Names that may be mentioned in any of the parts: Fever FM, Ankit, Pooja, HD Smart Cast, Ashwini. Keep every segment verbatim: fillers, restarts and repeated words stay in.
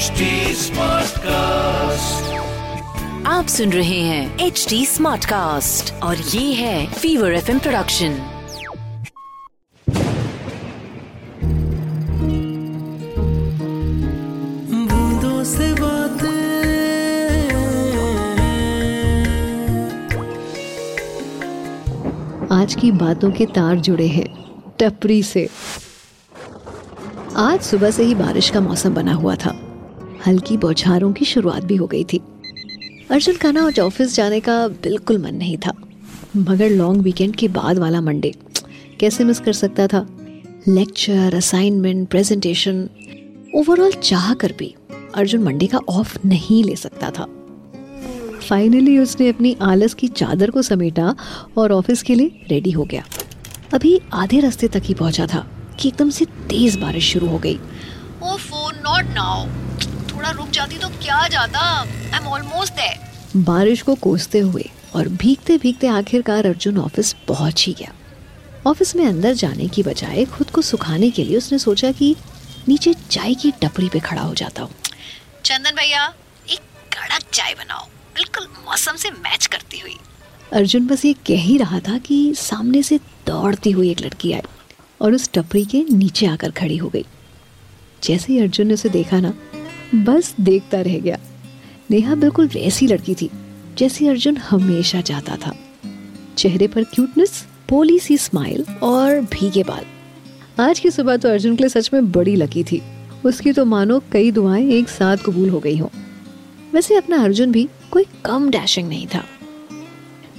H D smart cast, आप सुन रहे हैं एच डी स्मार्ट कास्ट और ये है फीवर एफ एम प्रोडक्शन। बूंदों से बातें, आज की बातों के तार जुड़े हैं टपरी से। आज सुबह से ही बारिश का मौसम बना हुआ था, हल्की बौछारों की शुरुआत भी हो गई थी। अर्जुन का ना आज ऑफिस जाने का बिल्कुल मन नहीं था, मगर लॉन्ग वीकेंड के बाद वाला मंडे कैसे मिस कर सकता था। लेक्चर, असाइनमेंट, प्रेजेंटेशन, ओवरऑल चाह कर भी अर्जुन मंडे का ऑफ नहीं ले सकता था। फाइनली उसने अपनी आलस की चादर को समेटा और ऑफिस के लिए रेडी हो गया। अभी आधे रास्ते तक ही पहुंचा था कि एकदम से तेज बारिश शुरू हो गई। ओफो, नॉट नाउ, थोड़ा रुक जाती तो क्या जाता, आई एम ऑलमोस्ट देयर। बारिश को कोसते हुए और भीगते भीगते आखिरकार अर्जुन ऑफिस पहुंच ही गया। ऑफिस में अंदर जाने की बजाय खुद को सुखाने के लिए उसने सोचा कि नीचे चाय की टपरी पे खड़ा हो जाता हूँ। चंदन भैया, एक कड़क चाय बनाओ, बिल्कुल मौसम से मैच करती हुई। अर्जुन बस ये कह ही रहा था कि सामने से दौड़ती हुई एक लड़की आई और उस टपरी के नीचे आकर खड़ी हो गई। जैसे ही अर्जुन ने उसे देखा ना, बस देखता रह गया। नेहा बिल्कुल वैसी लड़की थी जैसी अर्जुन हमेशा चाहता था। चेहरे पर क्यूटनेस, पोली सी स्माइल और भीगे बाल। आज की सुबह तो अर्जुन के लिए सच में बड़ी लकी थी, उसकी तो मानो कई दुआएं एक साथ कबूल हो गई हो। वैसे अपना अर्जुन भी कोई कम डैशिंग नहीं था।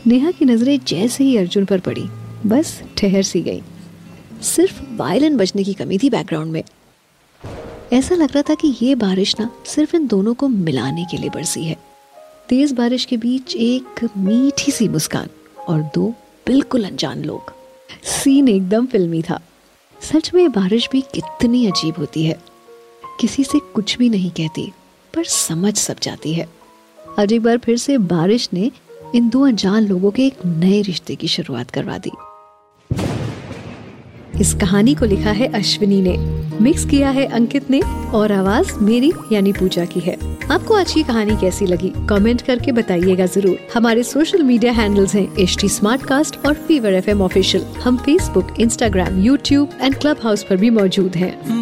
नेहा की नजरें जैसे ही अर्जुन पर पड़ी, बस ठहर सी गई। सिर्फ वायलिन बजने की कमी थी बैकग्राउंड में। ऐसा लग रहा था कि ये बारिश ना सिर्फ इन दोनों को मिलाने के लिए बरसी है। तेज बारिश के बीच एक मीठी सी मुस्कान और दो बिल्कुल अनजान लोग। सीन एकदम फिल्मी था। सच में बारिश भी कितनी अजीब होती है, किसी से कुछ भी नहीं कहती पर समझ सब जाती है। आज एक बार फिर से बारिश ने इन दो अनजान लोगों के एक नए रिश्ते की शुरुआत करवा दी। इस कहानी को लिखा है अश्विनी ने, मिक्स किया है अंकित ने और आवाज मेरी यानी पूजा की है। आपको आज की कहानी कैसी लगी कमेंट करके बताइएगा जरूर। हमारे सोशल मीडिया हैंडल्स हैं एच डी स्मार्ट कास्ट और फीवर एफ एम ऑफिशियल। हम Facebook, Instagram, YouTube and Clubhouse पर भी मौजूद हैं।